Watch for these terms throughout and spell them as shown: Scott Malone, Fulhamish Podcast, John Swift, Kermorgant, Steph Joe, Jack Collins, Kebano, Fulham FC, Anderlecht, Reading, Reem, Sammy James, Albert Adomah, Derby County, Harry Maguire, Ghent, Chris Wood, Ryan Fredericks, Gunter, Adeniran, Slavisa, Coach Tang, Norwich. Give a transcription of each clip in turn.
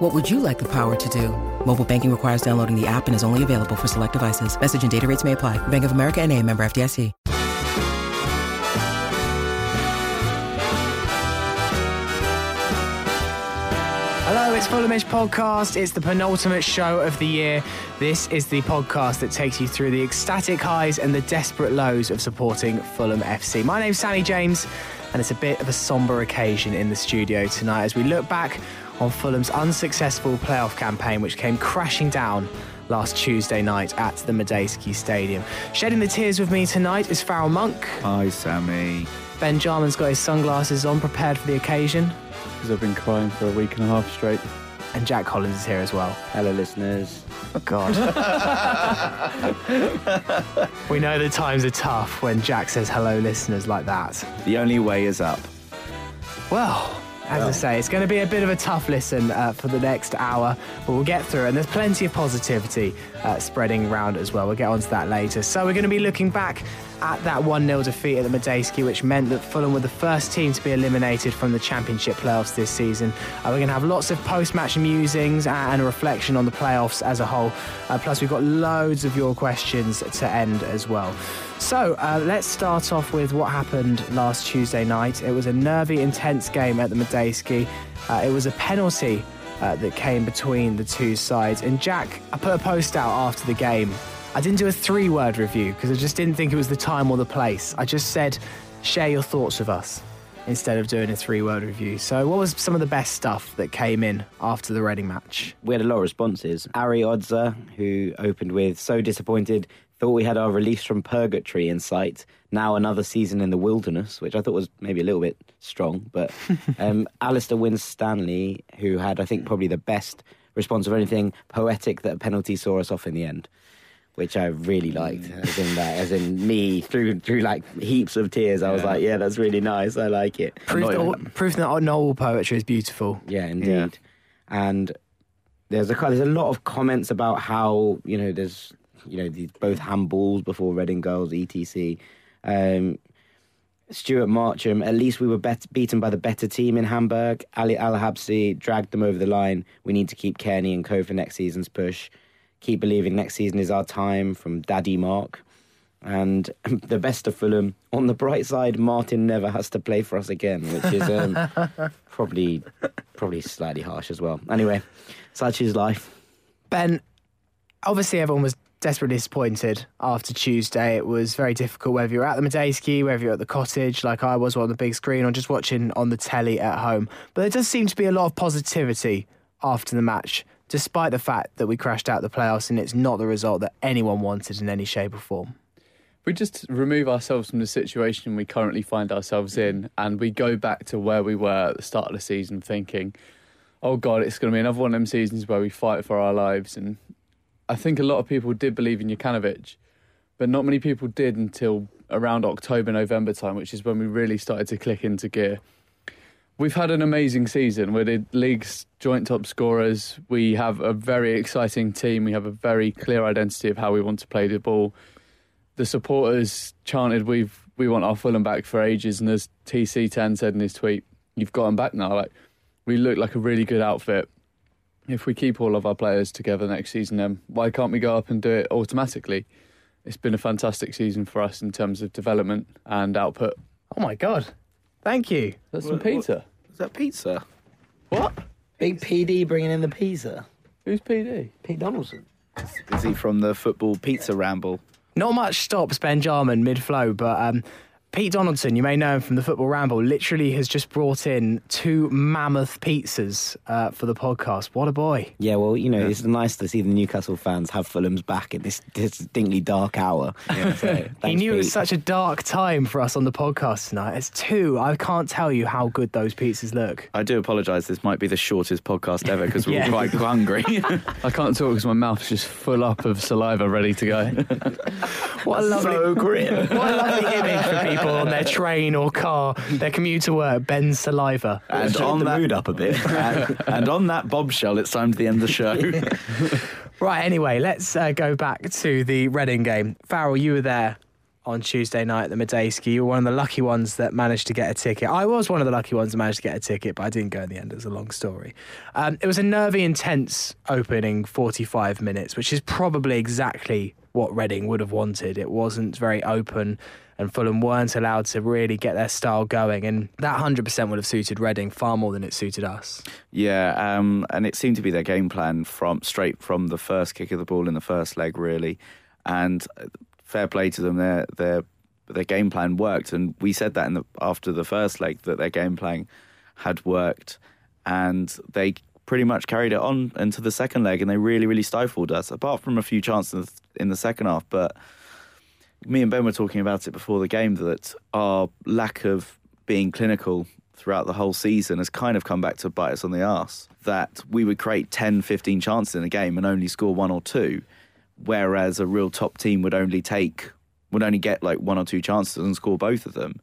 What would you like the power to do? Mobile banking requires downloading the app and is only available for select devices. Message and data rates may apply. Bank of America N.A., member FDIC. Hello, it's Fulhamish Podcast. It's the penultimate show of the year. This is the podcast that takes you through the ecstatic highs and the desperate lows of supporting Fulham FC. My name's Sammy James, and it's a bit of a sombre occasion in the studio tonight as we look back on Fulham's unsuccessful playoff campaign, which came crashing down last Tuesday night at the Madejski Stadium. Shedding the tears with me tonight is Farrell Monk. Hi, Sammy. Ben Jarman's got his sunglasses on, prepared for the occasion, because I've been crying for a week and a half straight. And Jack Collins is here as well. Hello, listeners. Oh, God. We know the times are tough when Jack says hello, listeners, like that. The only way is up. Well, as I say, it's going to be a bit of a tough listen for the next hour, but we'll get through it. And there's plenty of positivity spreading around as well. We'll get onto that later. So we're going to be looking back at that 1-0 defeat at the Madejski, which meant that Fulham were the first team to be eliminated from the Championship playoffs this season. We're going to have lots of post-match musings and a reflection on the playoffs as a whole. Plus, we've got loads of your questions to end as well. So, let's start off with what happened last Tuesday night. It was a nervy, intense game at the Madejski. It was a penalty that came between the two sides. And Jack, I put a post out after the game. I didn't do a 3-word review because I just didn't think it was the time or the place. I just said, share your thoughts with us, instead of doing a 3-word review. So what was some of the best stuff that came in after the Reading match? We had a lot of responses. Ari Odza, who opened with, so disappointed, thought we had our release from purgatory in sight. Now another season in the wilderness, which I thought was maybe a little bit strong. But Alistair Winstanley, who had, I think, probably the best response of anything, poetic that a penalty saw us off in the end, which I really liked, as in me, through like heaps of tears. I was like, yeah, that's really nice. I like it. Proof that novel poetry is beautiful. Yeah, indeed. Yeah. And there's a lot of comments about how, you know, there's, you know, these both handballs before Reading goals, etc. Stuart Marcham, at least we were beaten by the better team in Hamburg. Ali Al-Habsi dragged them over the line. We need to keep Kearney and Co for next season's push. Keep believing next season is our time, from Daddy Mark. And the best of Fulham, on the bright side, Martin never has to play for us again, which is probably slightly harsh as well. Anyway, such is life. Ben, obviously everyone was desperately disappointed after Tuesday. It was very difficult, whether you're at the Madejski, whether you're at the cottage, like I was, or on the big screen, or just watching on the telly at home. But there does seem to be a lot of positivity after the match, despite the fact that we crashed out the playoffs and it's not the result that anyone wanted in any shape or form. We just remove ourselves from the situation we currently find ourselves in, and we go back to where we were at the start of the season thinking, oh God, it's going to be another one of them seasons where we fight for our lives. And I think a lot of people did believe in Jokanovic, but not many people did until around October, November time, which is when we really started to click into gear. We've had an amazing season. We're the league's joint top scorers. We have a very exciting team. We have a very clear identity of how we want to play the ball. The supporters chanted, "We want our Fulham back" for ages, and as TC10 said in his tweet, "You've got them back now." Like, we look like a really good outfit. If we keep all of our players together next season, then why can't we go up and do it automatically? It's been a fantastic season for us in terms of development and output. Oh my God! Thank you. That's some pizza. Is that pizza? What? Big PD bringing in the pizza. Who's PD? Pete Donaldson. Is he from the football pizza ramble? Not much stops Ben Jarman mid-flow, but Pete Donaldson, you may know him from the Football Ramble, literally has just brought in two mammoth pizzas for the podcast. What a boy. Yeah, well, you know, it's nice to see the Newcastle fans have Fulham's back at this distinctly dark hour. Yeah, so thanks, he knew Pete. It was such a dark time for us on the podcast tonight. It's two. I can't tell you how good those pizzas look. I do apologise. This might be the shortest podcast ever because we're all quite hungry. I can't talk because my mouth's just full up of saliva ready to go. What a lovely, so grim. What a lovely image for people on their train or car, their commute to work. Ben's saliva. And on the mood up a bit. And on that bombshell, it's time to the end of the show. Right, anyway, let's go back to the Reading game. Farrell, you were there on Tuesday night at the Madejski. You were one of the lucky ones that managed to get a ticket. I was one of the lucky ones that managed to get a ticket, but I didn't go in the end. It was a long story. It was a nervy, intense opening 45 minutes, which is probably exactly what Reading would have wanted. It wasn't very open, and Fulham weren't allowed to really get their style going, and that 100% would have suited Reading far more than it suited us. Yeah, and it seemed to be their game plan from the first kick of the ball in the first leg, really. And fair play to them, their game plan worked, and we said that after the first leg that their game plan had worked, and they pretty much carried it on into the second leg, and they really, really stifled us, apart from a few chances in the second half. But me and Ben were talking about it before the game that our lack of being clinical throughout the whole season has kind of come back to bite us on the arse, that we would create 10, 15 chances in a game and only score one or two, whereas a real top team would only get like one or two chances and score both of them.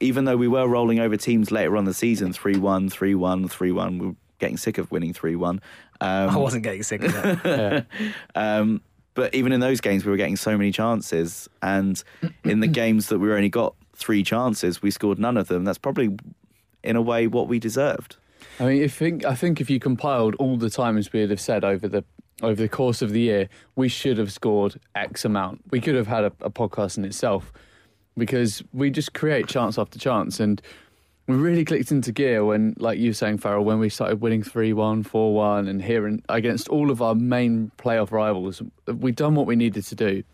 Even though we were rolling over teams later on the season, 3-1, 3-1, 3-1, we were getting sick of winning 3-1. I wasn't getting sick of that. But even in those games, we were getting so many chances. And in the games that we only got three chances, we scored none of them. That's probably, in a way, what we deserved. I mean, I think if you compiled all the times we would have said over the course of the year, we should have scored X amount. We could have had a podcast in itself, because we just create chance after chance. And we really clicked into gear when, like you were saying, Farrell, when we started winning 3-1, 4-1, and here against all of our main playoff rivals, we'd done what we needed to do.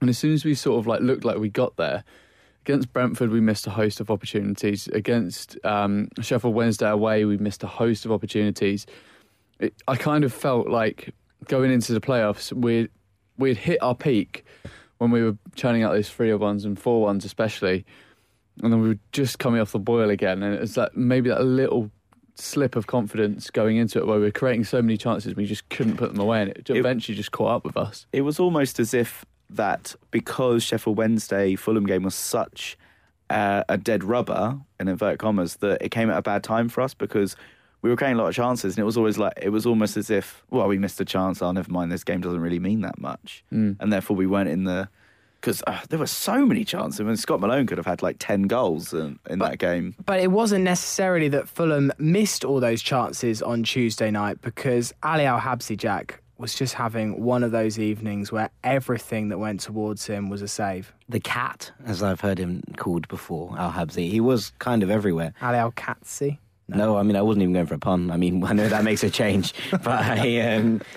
And as soon as we sort of like looked like we got there, against Brentford, we missed a host of opportunities. Against Sheffield Wednesday away, we missed a host of opportunities. I kind of felt like going into the playoffs, we'd hit our peak when we were churning out those 3-1s and 4-1s especially. And then we were just coming off the boil again. And it's like maybe that little slip of confidence going into it where we were creating so many chances we just couldn't put them away. And it eventually just caught up with us. It was almost as if that because Sheffield Wednesday Fulham game was such a dead rubber, in inverted commas, that it came at a bad time for us because we were creating a lot of chances. And it was always like, it was almost as if, well, we missed a chance. Oh, never mind. This game doesn't really mean that much. Mm. And therefore we weren't in the... Because there were so many chances. I mean, Scott Malone could have had like 10 goals in that game. But it wasn't necessarily that Fulham missed all those chances on Tuesday night, because Ali Al-Habsi, Jack, was just having one of those evenings where everything that went towards him was a save. The cat, as I've heard him called before, Al-Habsi, he was kind of everywhere. Ali Al-Katsi. No, I mean, I wasn't even going for a pun. I mean, I know that makes a change, but he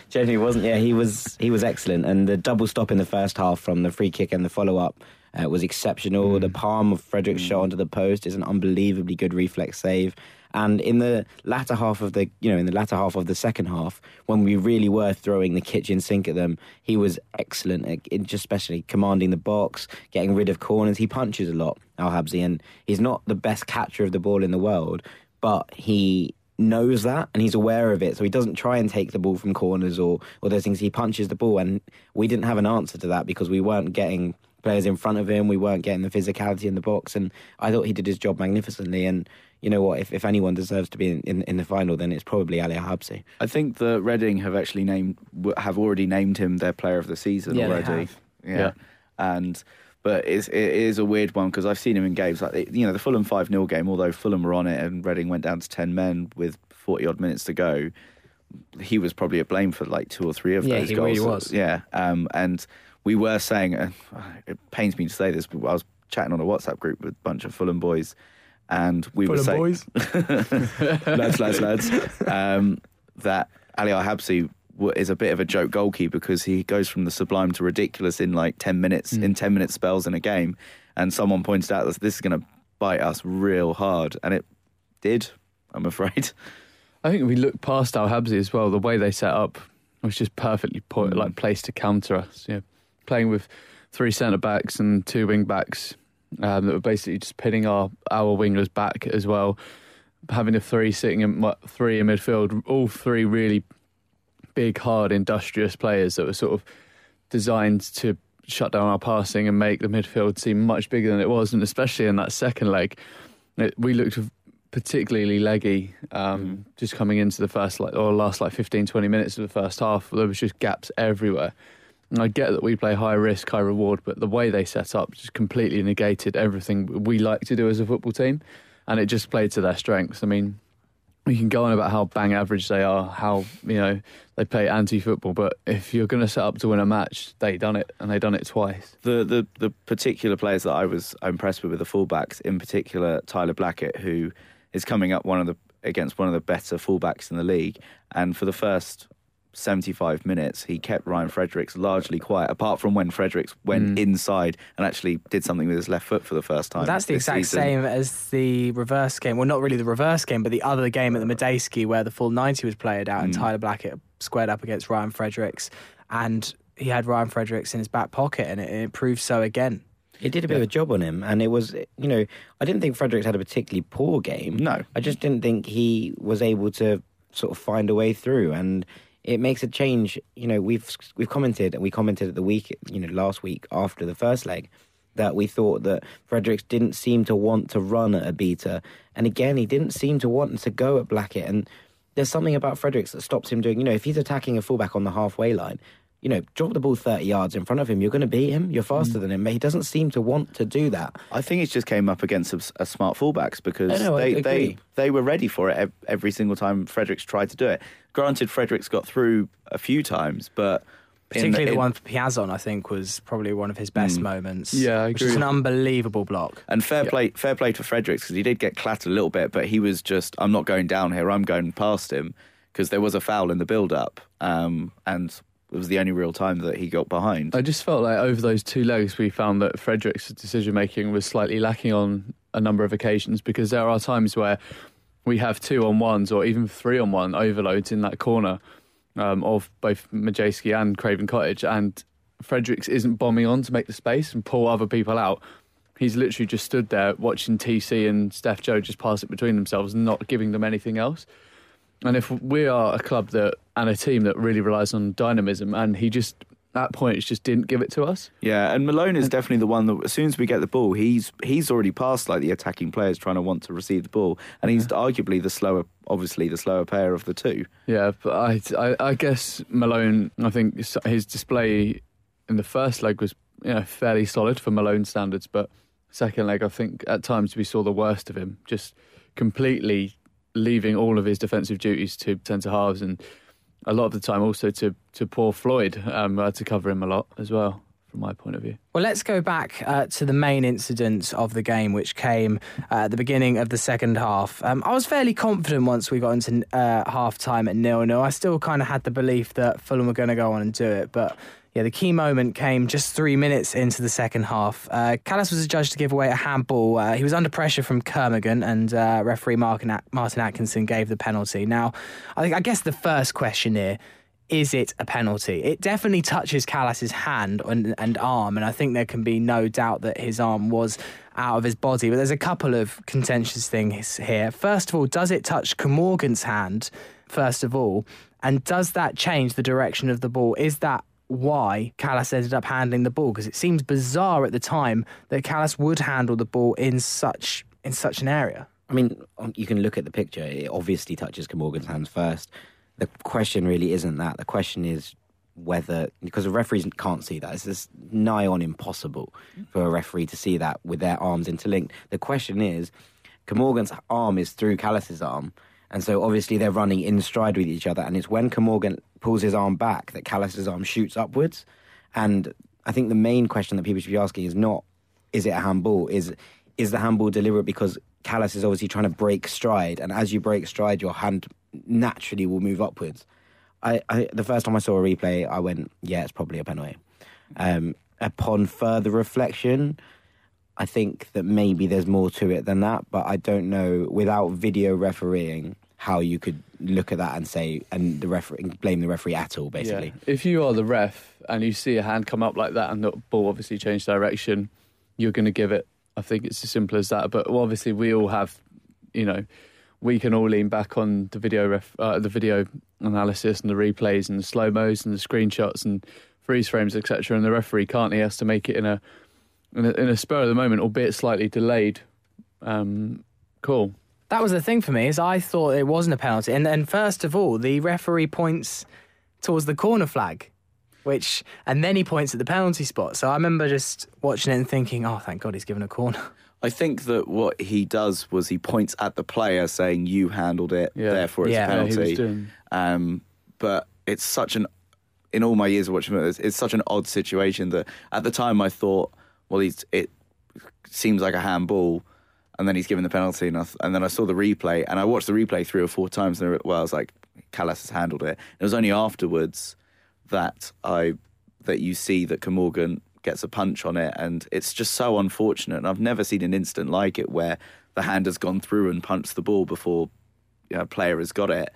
generally wasn't. Yeah, he was excellent. And the double stop in the first half from the free kick and the follow-up was exceptional. Mm. The palm of Fredericks' shot onto the post is an unbelievably good reflex save. And in the latter half of the, you know, in the latter half of the second half, when we really were throwing the kitchen sink at them, he was excellent at just especially commanding the box, getting rid of corners. He punches a lot, Al-Habsi, and he's not the best catcher of the ball in the world, but he knows that and he's aware of it, so he doesn't try and take the ball from corners or those things. He punches the ball, and we didn't have an answer to that because we weren't getting players in front of him, we weren't getting the physicality in the box, and I thought he did his job magnificently. And you know what, if anyone deserves to be in the final, then it's probably Ali Al-Habsi. I think the Reading have already named him their player of the season already. Yeah. And but it is a weird one because I've seen him in games like, you know, the Fulham 5-0 game, although Fulham were on it and Reading went down to 10 men with 40-odd minutes to go, he was probably at blame for like two or three of those goals. Yeah, he really was. Yeah, and we were saying, it pains me to say this, but I was chatting on a WhatsApp group with a bunch of Fulham boys, and we were saying... Fulham boys? lads, that Ali Al-Habsi is a bit of a joke goalkeeper because he goes from the sublime to ridiculous in 10 minute spells in a game. And someone pointed out that this is going to bite us real hard. And it did, I'm afraid. I think if we look past Al-Habsi as well, the way they set up was just perfectly placed to counter us. You know, playing with three centre-backs and two wing-backs that were basically just pinning our wingers back as well. Having the three sitting in three in midfield, all three really big, hard, industrious players that were sort of designed to shut down our passing and make the midfield seem much bigger than it was, and especially in that second leg, we looked particularly leggy just coming into the last 15-20 minutes of the first half. There was just gaps everywhere. And I get that we play high risk, high reward, but the way they set up just completely negated everything we like to do as a football team, and it just played to their strengths. I mean, we can go on about how bang average they are, how, you know, they play anti-football, but if you're going to set up to win a match, they done it, and they done it twice. The particular players that I was impressed with were the fullbacks, in particular Tyler Blackett, who is coming up against one of the better fullbacks in the league, and for the first 75 minutes he kept Ryan Fredericks largely quiet, apart from when Fredericks went inside and actually did something with his left foot for the first time. Well, that's the exact same as the reverse game, well, not really the reverse game, but the other game at the Madejski where the full 90 was played out and Tyler Blackett squared up against Ryan Fredericks, and he had Ryan Fredericks in his back pocket, and it proved so again. It did a bit of a job on him, and it was, you know, I didn't think Fredericks had a particularly poor game. No, I just didn't think he was able to sort of find a way through, and it makes a change. You know, we've commented, and we commented at the week, you know, last week after the first leg, that we thought that Fredericks didn't seem to want to run at a beater, and again he didn't seem to want to go at Blackett, and there's something about Fredericks that stops him doing, you know, if he's attacking a fullback on the halfway line, you know, drop the ball 30 yards in front of him, you're going to beat him, you're faster than him, but he doesn't seem to want to do that. I think it just came up against a smart fullbacks, because they were ready for it every single time Fredericks tried to do it. Granted, Fredericks got through a few times, but particularly the one for Piazon, I think, was probably one of his best moments. Yeah, I agree. Which is an unbelievable block. And fair play to Fredericks, because he did get clattered a little bit, but he was just, I'm not going down here, I'm going past him, because there was a foul in the build-up, and it was the only real time that he got behind. I just felt like over those two legs we found that Fredericks' decision-making was slightly lacking on a number of occasions, because there are times where we have 2-on-1s or even 3-on-1 overloads in that corner of both Majewski and Craven Cottage, and Fredericks isn't bombing on to make the space and pull other people out. He's literally just stood there watching TC and Steph Joe just pass it between themselves, not giving them anything else. And if we are a club that, and a team that really relies on dynamism, and he just, at points, just didn't give it to us. Yeah, and Malone is definitely the one that, as soon as we get the ball, he's already past like the attacking players trying to want to receive the ball, and he's arguably the slower player of the two. Yeah, but I guess Malone, I think his display in the first leg was, you know, fairly solid for Malone standards, but second leg, I think at times we saw the worst of him, just completely leaving all of his defensive duties to centre-halves, and a lot of the time also to poor Floyd, to cover him a lot as well, from my point of view. Well, let's go back to the main incident of the game, which came at the beginning of the second half. I was fairly confident once we got into half-time at 0-0. I still kind of had the belief that Fulham were going to go on and do it, but yeah, the key moment came just 3 minutes into the second half. Kalas was adjudged to give away a handball. He was under pressure from Kermorgant, and referee Martin Atkinson gave the penalty. Now, I guess the first question here, is it a penalty? It definitely touches Kalas's hand and arm, and I think there can be no doubt that his arm was out of his body. But there's a couple of contentious things here. First of all, does it touch Kermorgant's hand, first of all? And does that change the direction of the ball? Is that why Kalas ended up handling the ball, because it seems bizarre at the time that Kalas would handle the ball in such an area. I mean, you can look at the picture. It obviously touches Kermorgant's hands first. The question really isn't that. The question is whether, because the referees can't see that. It's just nigh on impossible for a referee to see that with their arms interlinked. The question is, Kermorgant's arm is through Kalas's arm, and so obviously they're running in stride with each other, and it's when Kermorgant pulls his arm back that Kalas's arm shoots upwards. And I think the main question that people should be asking is not, is it a handball? Is the handball deliberate? Because Kalas is obviously trying to break stride, and as you break stride, your hand naturally will move upwards. The first time I saw a replay, I went, yeah, it's probably a penalty. Upon further reflection, I think that maybe there's more to it than that, but I don't know, without video refereeing, how you could look at that and say, and the referee, blame the referee at all, basically. Yeah. If you are the ref and you see a hand come up like that and the ball obviously changed direction, you're going to give it. I think it's as simple as that. But obviously we all have, you know, we can all lean back on the video analysis and the replays and the slow-mos and the screenshots and freeze frames, etc. And the referee can't. He has to make it in a spur of the moment, albeit slightly delayed call. That was the thing for me, is I thought it wasn't a penalty. And first of all, the referee points towards the corner flag, and then he points at the penalty spot. So I remember just watching it and thinking, oh, thank God he's given a corner. I think that what he does was he points at the player saying, you handled it, therefore it's a penalty. He was doing... but it's such an, in all my years of watching it, it's such an odd situation that at the time I thought, well, it seems like a handball. And then he's given the penalty, and then I saw the replay, and I watched the replay 3 or 4 times, and I was like, Kalas has handled it. It was only afterwards that you see that Kermorgant gets a punch on it, and it's just so unfortunate. And I've never seen an instant like it where the hand has gone through and punched the ball before a player has got it.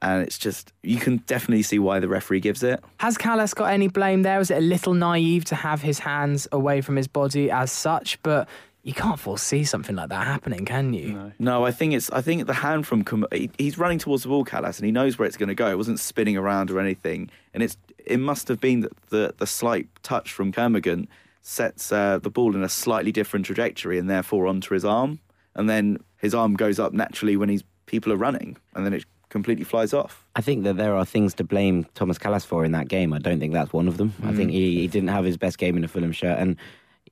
And it's just, you can definitely see why the referee gives it. Has Kalas got any blame there? Is it a little naive to have his hands away from his body as such? But you can't foresee something like that happening, can you? No, I think the hand from he's running towards the ball, Kalas, and he knows where it's going to go. It wasn't spinning around or anything, and it must have been that the slight touch from Kermorgant sets the ball in a slightly different trajectory and therefore onto his arm, and then his arm goes up naturally when people are running, and then it completely flies off. I think that there are things to blame Tomáš Kalas for in that game. I don't think that's one of them. I think he didn't have his best game in a Fulham shirt, and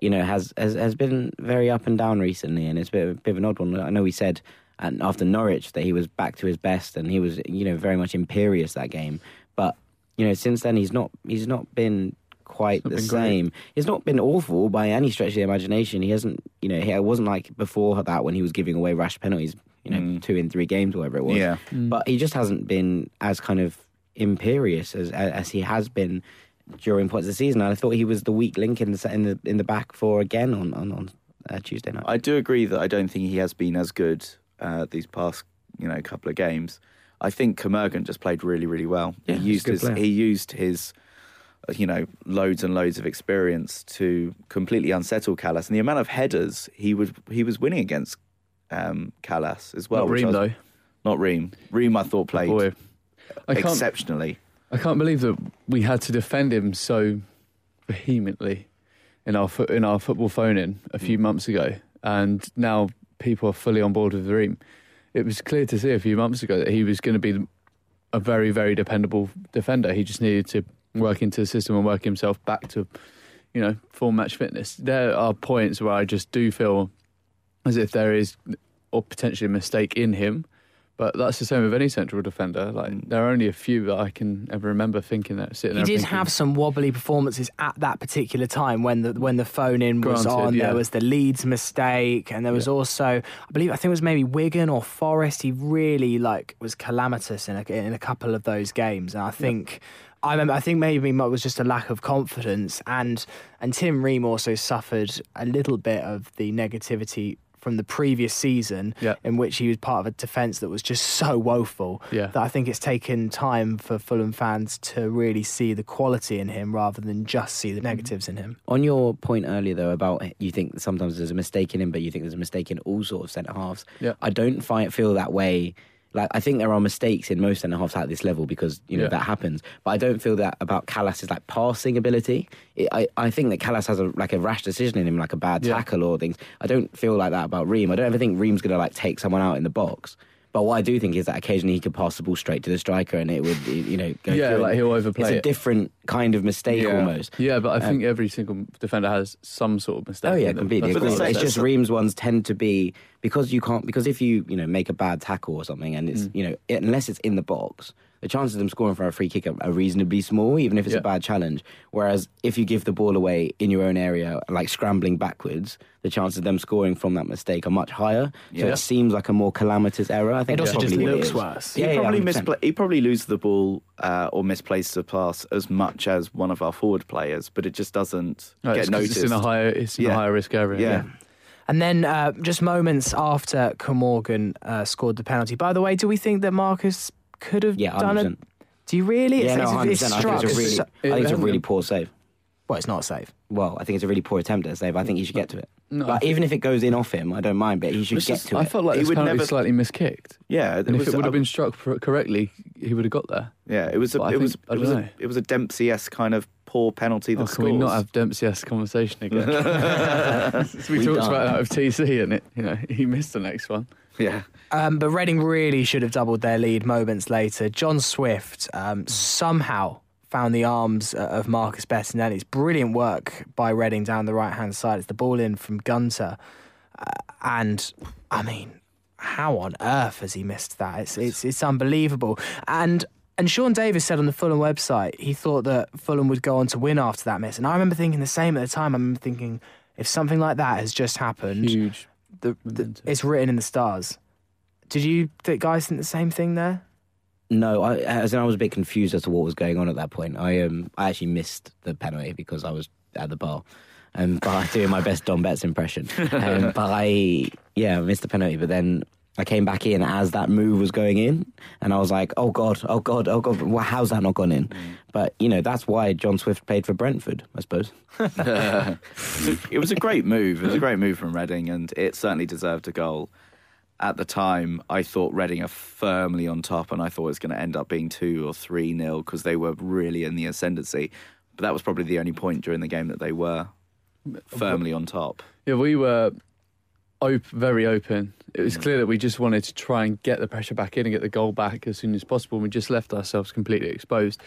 you know, has been very up and down recently, and it's a bit of an odd one. I know we said after Norwich that he was back to his best, and he was, you know, very much imperious that game. But you know, since then he's not been quite the same. Great. He's not been awful by any stretch of the imagination. He hasn't, you know, it wasn't like before that when he was giving away rash penalties, you know, 2 in 3 games or whatever it was. Yeah. But he just hasn't been as kind of imperious as he has been during parts of the season, and I thought he was the weak link in the back four again on Tuesday night. I do agree that I don't think he has been as good these past couple of games. I think Kermorgant just played really, really well. Yeah, he used his loads and loads of experience to completely unsettle Kalas, and the amount of headers he was winning against Kalas as well. Not Reem though. Not Reem. Reem I thought played exceptionally. I can't believe that we had to defend him so vehemently in our football phone-in a few months ago, and now people are fully on board with Reem. It was clear to see a few months ago that he was going to be a very, very dependable defender. He just needed to work into the system and work himself back to, full match fitness. There are points where I just do feel as if there is or potentially a mistake in him. But that's the same with any central defender. Like, there are only a few that I can ever remember thinking that sitting. He did have some wobbly performances at that particular time when the phone in was on. Yeah. There was the Leeds mistake, and there was also I think it was maybe Wigan or Forest. He really was calamitous in a couple of those games, and I think. I remember. I think maybe it was just a lack of confidence, and Tim Ream also suffered a little bit of the negativity from the previous season, in which he was part of a defence that was just so woeful that I think it's taken time for Fulham fans to really see the quality in him rather than just see the negatives in him. On your point earlier, though, about you think sometimes there's a mistake in him, but you think there's a mistake in all sort of centre-halves. Yeah. I don't feel that way. Like, I think there are mistakes in most centre-halves at this level because, that happens. But I don't feel that about Kalas's, passing ability. I think that Kalas has, a rash decision in him, like a bad tackle or things. I don't feel like that about Reem. I don't ever think Reem's going to, take someone out in the box. But what I do think is that occasionally he could pass the ball straight to the striker and it would, go through. He'll overplay it. It's a different kind of mistake almost. Yeah, but I think every single defender has some sort of mistake. Oh, yeah, completely. It's just Reem's ones tend to be, because if you, make a bad tackle or something and it's, unless it's in the box, the chances of them scoring for a free kick are reasonably small, even if it's a bad challenge. Whereas if you give the ball away in your own area, scrambling backwards, the chances of them scoring from that mistake are much higher. So it seems like a more calamitous error. I think it also just looks worse. He probably loses the ball or misplaces the pass as much as one of our forward players, but it just doesn't get noticed. It's in a higher risk area. Yeah. And then just moments after Kermorgant scored the penalty. By the way, do we think that Marcus could have done it? Do you really? Yeah, I think it's a really poor save. Well, it's not a save. Well, I think it's a really poor attempt at a save. I think he should get to it. No, but even if it goes in off him, I don't mind, but he should get to it. I felt like he would never slightly miskicked. Yeah. And if it would have been struck correctly, he would have got there. Yeah, it was a Dempsey-esque kind of poor penalty that scores. Can we not have Dempsey-esque conversation again? We talked about that with TC and he missed the next one. Yeah. But Reading really should have doubled their lead moments later. John Swift somehow found the arms of Marcus Bettinelli's. Brilliant work by Reading down the right-hand side. It's the ball in from Gunter. And, I mean, how on earth has he missed that? It's unbelievable. And Sean Davis said on the Fulham website he thought that Fulham would go on to win after that miss. And I remember thinking the same at the time. I remember thinking, if something like that has just happened... Huge. It's written in the stars. Did you guys think the same thing there? No, I was a bit confused as to what was going on at that point. I actually missed the penalty because I was at the bar, but I was doing my best Don Betts impression. But I missed the penalty. But then I came back in as that move was going in, and I was like, oh God, well, how's that not gone in? But, that's why John Swift played for Brentford, I suppose. It was a great move. It was a great move from Reading, and it certainly deserved a goal. At the time, I thought Reading are firmly on top, and I thought it was going to end up being 2 or 3-0 because they were really in the ascendancy. But that was probably the only point during the game that they were firmly on top. Yeah, we were very open. It was clear that we just wanted to try and get the pressure back in and get the goal back as soon as possible, and we just left ourselves completely exposed.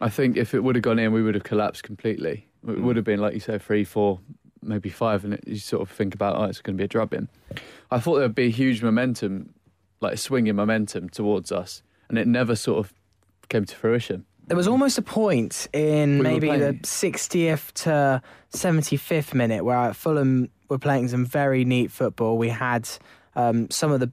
I think if it would have gone in, we would have collapsed completely. It would have been, like you said, 3-4. Maybe 5, and you sort of think about, it's going to be a drubbing. I thought there would be a huge momentum, like a swinging momentum towards us, and it never sort of came to fruition. There was almost a point in maybe the 60th to 75th minute where Fulham were playing some very neat football. We had some of the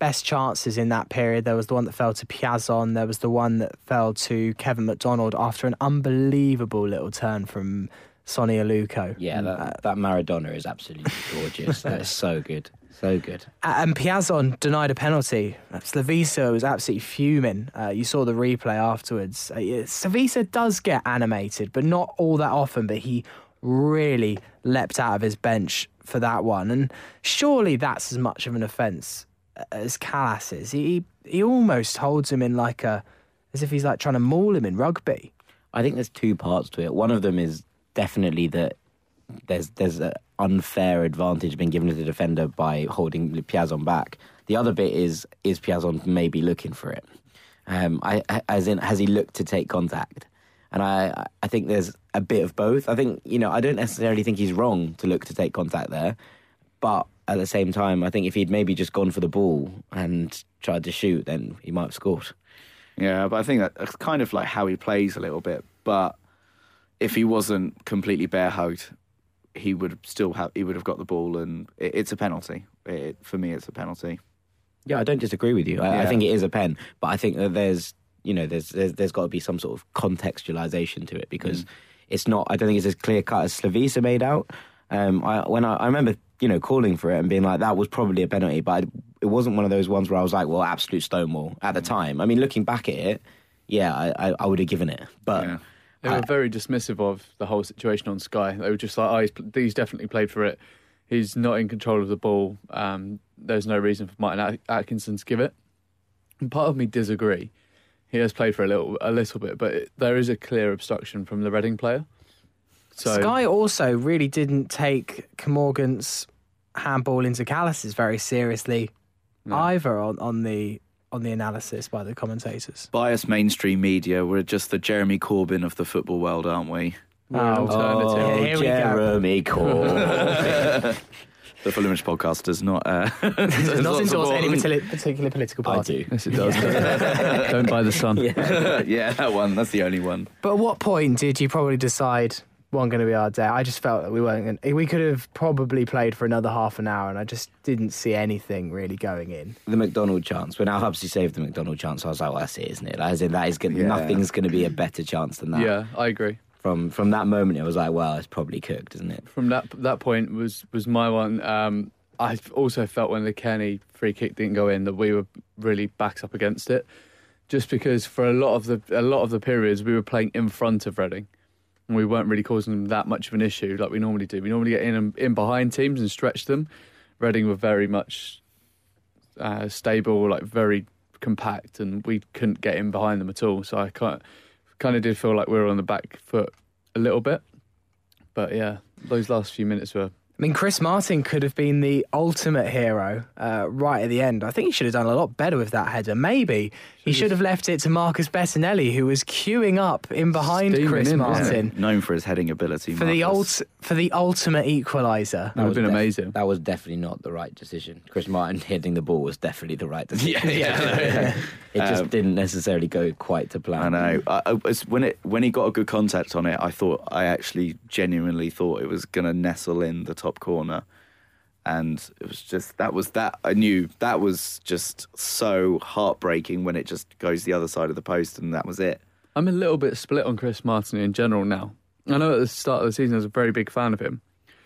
best chances in that period. There was the one that fell to Piazon. There was the one that fell to Kevin McDonald after an unbelievable little turn from Sonny Aluko. Yeah, that Maradona is absolutely gorgeous. That is so good. So good. And Piazon denied a penalty. Slavisa was absolutely fuming. You saw the replay afterwards. Slavisa does get animated, but not all that often, but he really leapt out of his bench for that one. And surely that's as much of an offence as Kalas is. He almost holds him in as if he's like trying to maul him in rugby. I think there's two parts to it. One of them is definitely that there's an unfair advantage being given to the defender by holding Piazon back. The other bit is Piazon maybe looking for it? Has he looked to take contact? And I think there's a bit of both. I think, I don't necessarily think he's wrong to look to take contact there. But at the same time, I think if he'd maybe just gone for the ball and tried to shoot, then he might have scored. Yeah, but I think that's kind of like how he plays a little bit. But if he wasn't completely bare-hugged, he would have got the ball, and it's a penalty. For me, it's a penalty. Yeah, I don't disagree with you. I think it is a pen, but I think that there's got to be some sort of contextualisation to it because it's not. I don't think it's as clear cut as Slavisa made out. I remember calling for it and being like, that was probably a penalty, but it wasn't one of those ones where I was like, well, absolute stonewall at the time. I mean, looking back at it, yeah, I would have given it, but. Yeah. They were very dismissive of the whole situation on Sky. They were just like, he's definitely played for it. He's not in control of the ball. There's no reason for Martin Atkinson to give it. And part of me disagree. He has played for a little bit, but there is a clear obstruction from the Reading player. So Sky also really didn't take Kermorgant's handball into Kalas' very seriously either on the analysis by the commentators. Biased mainstream media, we're just the Jeremy Corbyn of the football world, aren't we? We're alternative. Oh, here Jeremy Corbyn. The Fulhamish Podcast does not... does not endorse any particular political party. I do. Yes, it does. Yeah. Don't buy the Sun. Yeah. Yeah, that one. That's the only one. But at what point did you probably decide, wasn't going to be our day? I just felt that we weren't going to... We could have probably played for another half an hour, and I just didn't see anything really going in. The McDonald chance. When Al-Habsi saved the McDonald chance, I was like, well, that's it, isn't it? Nothing's going to be a better chance than that. Yeah, I agree. From that moment, it was like, well, it's probably cooked, isn't it? From that point was my one. I also felt when the Kenny free kick didn't go in that we were really backs up against it, just because for a lot of the periods we were playing in front of Reading, and we weren't really causing them that much of an issue like we normally do. We normally get in behind teams and stretch them. Reading were very much stable, like very compact, and we couldn't get in behind them at all. So I kind of did feel like we were on the back foot a little bit. But yeah, those last few minutes were... I mean, Chris Martin could have been the ultimate hero right at the end. I think he should have done a lot better with that header. Maybe he should have left it to Marcus Bettinelli, who was queuing up in behind Chris Martin. Yeah. Known for his heading ability. For the ultimate equaliser. That would have been amazing. That was definitely not the right decision. Chris Martin hitting the ball was definitely the right decision. Yeah. It just didn't necessarily go quite to plan. I know. When he got a good contact on it, I genuinely thought it was going to nestle in the top corner, and it was just that was so heartbreaking when it just goes the other side of the post, and that was it. I'm a little bit split on Chris Martin in general now. I know at the start of the season I was a very big fan of him,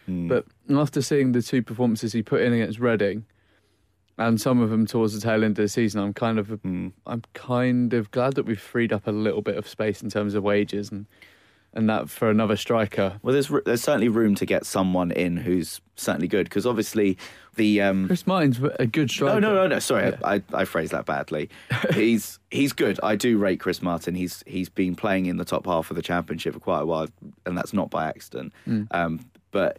but after seeing the two performances he put in against Reading and some of them towards the tail end of the season, I'm kind of glad that we've freed up a little bit of space in terms of wages and that for another striker. Well, there's certainly room to get someone in who's certainly good, because obviously the... Chris Martin's a good striker. No, sorry, yeah. I phrased that badly. He's good. I do rate Chris Martin. He's been playing in the top half of the Championship for quite a while, and that's not by accident. But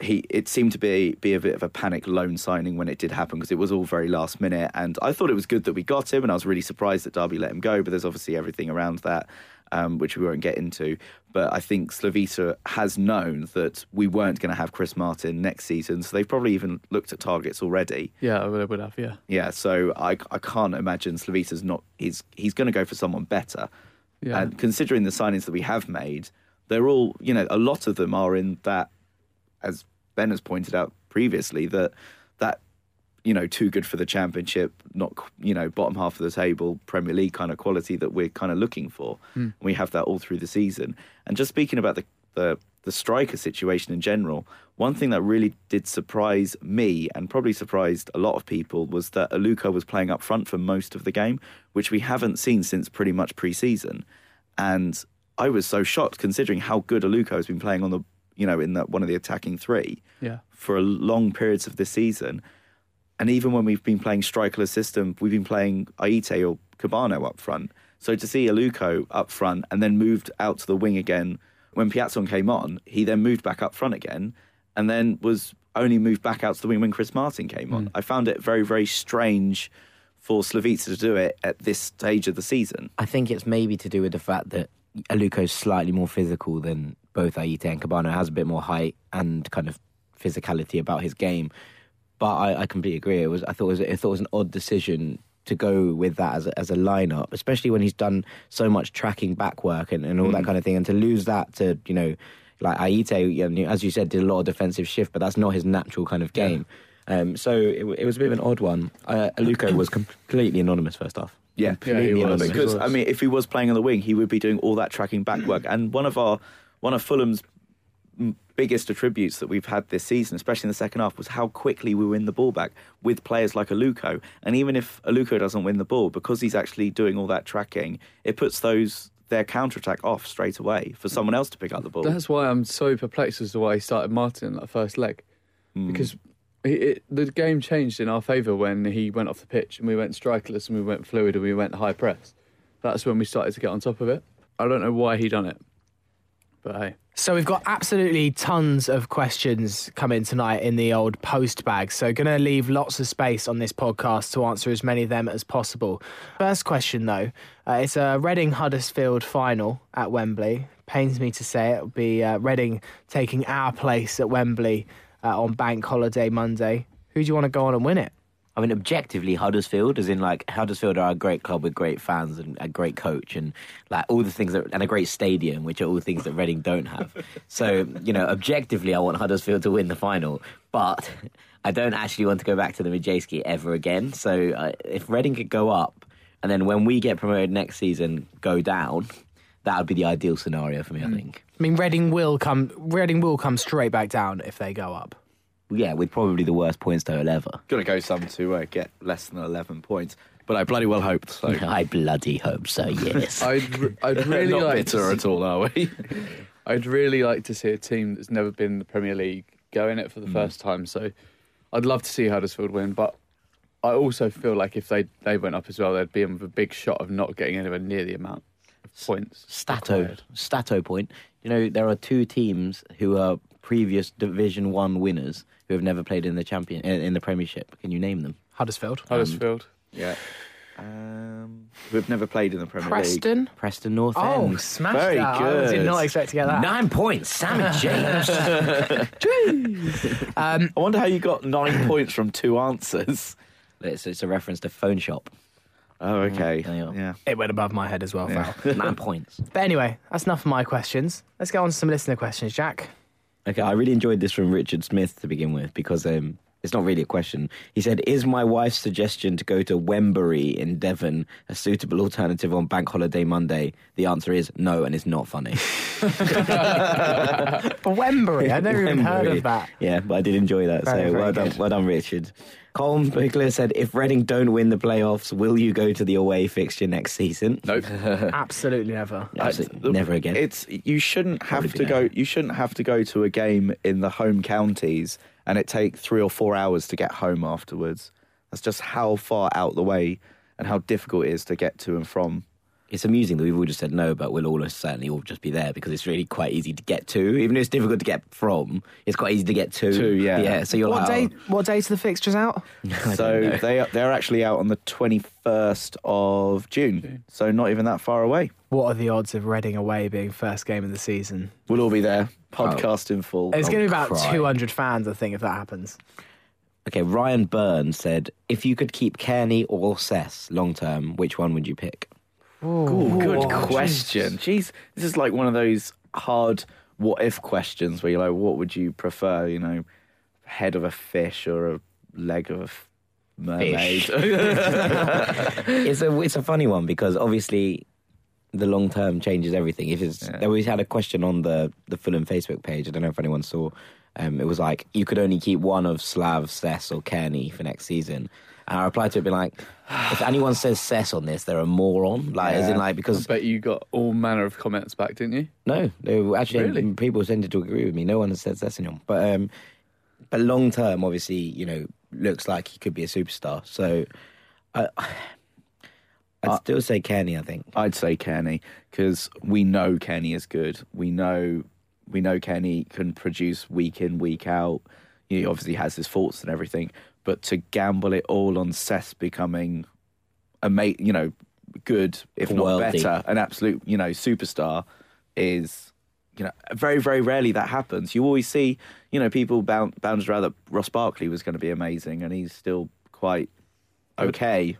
it seemed to be a bit of a panic loan signing when it did happen, because it was all very last minute, and I thought it was good that we got him, and I was really surprised that Derby let him go, but there's obviously everything around that. Which we won't get into, but I think Slavisa has known that we weren't going to have Chris Martin next season, so they've probably even looked at targets already. Yeah, they would have, yeah. Yeah, so I can't imagine Slavisa's not... He's going to go for someone better. Yeah. And considering the signings that we have made, they're all, you know, a lot of them are in that, as Ben has pointed out previously, that you know, too good for the Championship, not, you know, bottom half of the table, Premier League kind of quality that we're kind of looking for. And we have that all through the season. And just speaking about the striker situation in general, one thing that really did surprise me and probably surprised a lot of people was that Aluko was playing up front for most of the game, which we haven't seen since pretty much pre-season. And I was so shocked considering how good Aluko has been playing on the, you know, in that one of the attacking three for long periods of this season. And even when we've been playing strikerless system, we've been playing Aite or Kebano up front. So to see Aluko up front and then moved out to the wing again, when Piazon came on, he then moved back up front again and then was only moved back out to the wing when Chris Martin came on. I found it very, very strange for Slavica to do it at this stage of the season. I think it's maybe to do with the fact that Aluko's slightly more physical than both Aite and Kebano, has a bit more height and kind of physicality about his game. But I completely agree. I thought it was an odd decision to go with that as a lineup, especially when he's done so much tracking back work and all that kind of thing. And to lose that to, you know, like Aite, you know, as you said, did a lot of defensive shift, but that's not his natural kind of game. Yeah. So it was a bit of an odd one. Aluko was completely anonymous first half. Yeah, completely anonymous. Because I mean, if he was playing on the wing, he would be doing all that tracking back work. And one of Fulham's biggest attributes that we've had this season, especially in the second half, was how quickly we win the ball back with players like Aluko. And even if Aluko doesn't win the ball, because he's actually doing all that tracking, it puts their counter-attack off straight away for someone else to pick up the ball. That's why I'm so perplexed as to why he started Martin in that first leg. Because the game changed in our favour when he went off the pitch and we went strikerless and we went fluid and we went high press. That's when we started to get on top of it. I don't know why he done it, but hey. So we've got absolutely tons of questions coming tonight in the old post bag. So going to leave lots of space on this podcast to answer as many of them as possible. First question, though, it's a Reading Huddersfield final at Wembley. Pains me to say it'll be Reading taking our place at Wembley on Bank Holiday Monday. Who do you want to go on and win it? I mean, objectively, Huddersfield, as in, like, Huddersfield are a great club with great fans and a great coach and, like, all the things that... and a great stadium, which are all things that Reading don't have. So, you know, objectively, I want Huddersfield to win the final, but I don't actually want to go back to the Madejski ever again. So if Reading could go up and then when we get promoted next season, go down, that would be the ideal scenario for me, I think. I mean, Reading will come straight back down if they go up. Yeah, with probably the worst points total ever. Got to go some to get less than 11 points. But I bloody well hoped so. I bloody hope so, yes. I'd really not like bitter to see, at all, are we? I'd really like to see a team that's never been in the Premier League go in it for the first time. So I'd love to see Huddersfield win, but I also feel like if they went up as well, they'd be in with a big shot of not getting anywhere near the amount of points. Stato point. You know, there are two teams who are previous Division 1 winners who have never played in the in the Premiership. Can you name them? Huddersfield. Yeah. We've never played in the Premier League. Preston North End. Oh, smashed very that. Good. I did not expect to get that. 9 points, Sammy James. Jeez. I wonder how you got 9 points from two answers. It's a reference to Phone Shop. Oh, okay. Yeah. It went above my head as well, yeah. Val. 9 points. But anyway, that's enough of my questions. Let's get on to some listener questions, Jack. Okay, I really enjoyed this from Richard Smith to begin with because... it's not really a question. He said, is my wife's suggestion to go to Wembury in Devon a suitable alternative on Bank Holiday Monday? The answer is no, and it's not funny. Wembury? I've never even heard of that. Yeah, but I did enjoy that. Well done, Richard. Colm Bigler said, if Reading don't win the playoffs, will you go to the away fixture next season? Nope. Absolutely never. Never again. You shouldn't have to go to a game in the home counties and it take 3 or 4 hours to get home afterwards. That's just how far out the way and how difficult it is to get to and from. It's amusing that we've all just said no, but we'll all certainly all just be there because it's really quite easy to get to. Even if it's difficult to get from, it's quite easy to get to. So you're what day's the fixtures out? So they're actually out on the 21st of June, so not even that far away. What are the odds of Reading away being first game of the season? We'll all be there, podcast in full. It's going to be about 200 fans, I think, if that happens. Okay, Ryan Byrne said, if you could keep Kearney or Cess long term, which one would you pick? Ooh, good question. Jeez, this is like one of those hard what-if questions where you're like, what would you prefer, you know, head of a fish or a leg of a mermaid? It's a funny one because obviously the long-term changes everything. We had a question on the Fulham Facebook page, I don't know if anyone saw, it was like, you could only keep one of Slav, Cess or Kearney for next season. And I replied to it, being like, if anyone says Cess on this, they're a moron. Because I bet you got all manner of comments back, didn't you? No, people tended to agree with me. No one has said Sessegnon. But long term, obviously, you know, looks like he could be a superstar. So I'd still say Kearney, I think. I'd say Kearney because we know Kearney is good. We know Kearney can produce week in, week out. He obviously has his faults and everything. But to gamble it all on Cess becoming good, if not better, an absolute, superstar is, very, very rarely that happens. You always see, people bounded around that Ross Barkley was going to be amazing and he's still quite okay.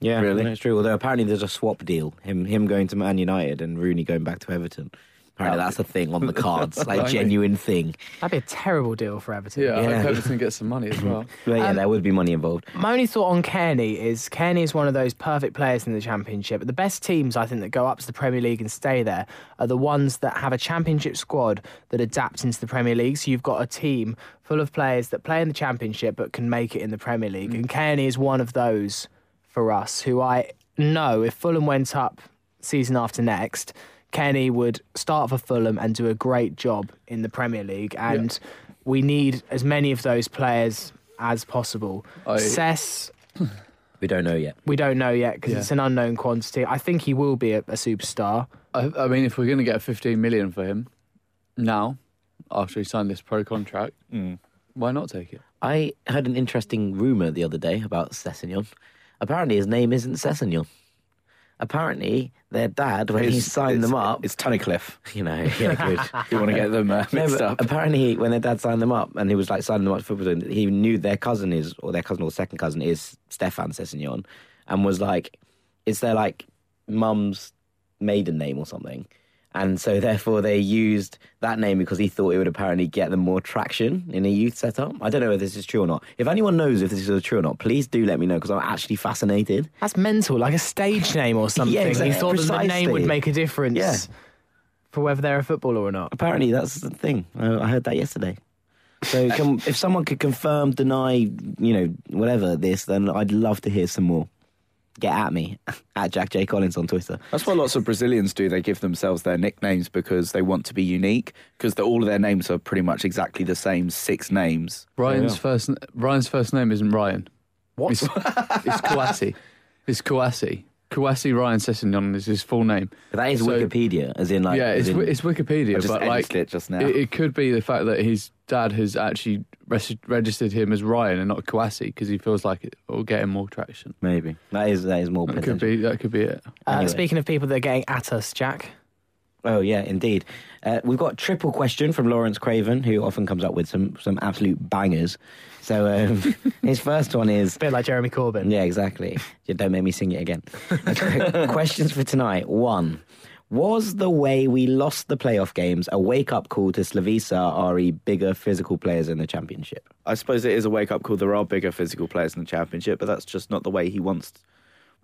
Yeah, really. That's true. Although apparently there's a swap deal, him going to Man United and Rooney going back to Everton. Apparently that's a thing on the cards, like genuine thing. That'd be a terrible deal for Everton. Yeah, I hope Everton gets some money as well. There would be money involved. My only thought on Kearney is one of those perfect players in the Championship. The best teams, I think, that go up to the Premier League and stay there are the ones that have a Championship squad that adapt into the Premier League. So you've got a team full of players that play in the Championship but can make it in the Premier League. And Kearney is one of those for us who I know if Fulham went up season after next... Kearney would start for Fulham and do a great job in the Premier League, and we need as many of those players as possible. Cess, we don't know yet. We don't know yet because it's an unknown quantity. I think he will be a superstar. I mean, if we're going to get 15 million for him now, after he signed this pro contract, why not take it? I heard an interesting rumour the other day about Sessegnon. Apparently, his name isn't Sessegnon. Apparently, their dad, when he signed them up... It's Tunnicliffe. Good. You want to get them mixed up. Apparently, when their dad signed them up, and he was like signing them up to football, he knew their second cousin is Stefan Sessegnon, and was like, it's their like mum's maiden name or something. And so therefore they used that name because he thought it would apparently get them more traction in a youth setup. I don't know if this is true or not. If anyone knows if this is true or not, please do let me know because I'm actually fascinated. That's mental, like a stage name or something. Yeah, exactly. He thought that the name would make a difference for whether they're a footballer or not. Apparently that's the thing. I heard that yesterday. So if someone could confirm, deny, whatever this, then I'd love to hear some more. Get at me, at Jack J. Collins on Twitter. That's what lots of Brazilians do. They give themselves their nicknames because they want to be unique, because all of their names are pretty much exactly the same six names. Ryan's first name isn't Ryan. What? It's Kwasi. It's Kwasi. Kwasi Ryan Sessegnon is his full name. But that is Wikipedia, as in like... Yeah, it's Wikipedia, but like... It, just now. It could be the fact that his dad has actually registered him as Ryan and not Kwasi because he feels like it will get him more traction. Maybe. That is more potential. That could be it. Anyway. Speaking of people that are getting at us, Jack... Oh, yeah, indeed. We've got a triple question from Lawrence Craven, who often comes up with some absolute bangers. So his first one is... A bit like Jeremy Corbyn. Yeah, exactly. Don't make me sing it again. Questions for tonight. 1. Was the way we lost the playoff games a wake-up call to Slavisa, re bigger physical players in the Championship? I suppose it is a wake-up call. There are bigger physical players in the Championship, but that's just not the way he wants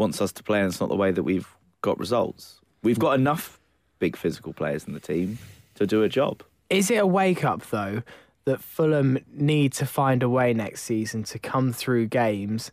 us to play, and it's not the way that we've got results. We've got enough... big physical players in the team to do a job. Is it a wake-up, though, that Fulham need to find a way next season to come through games,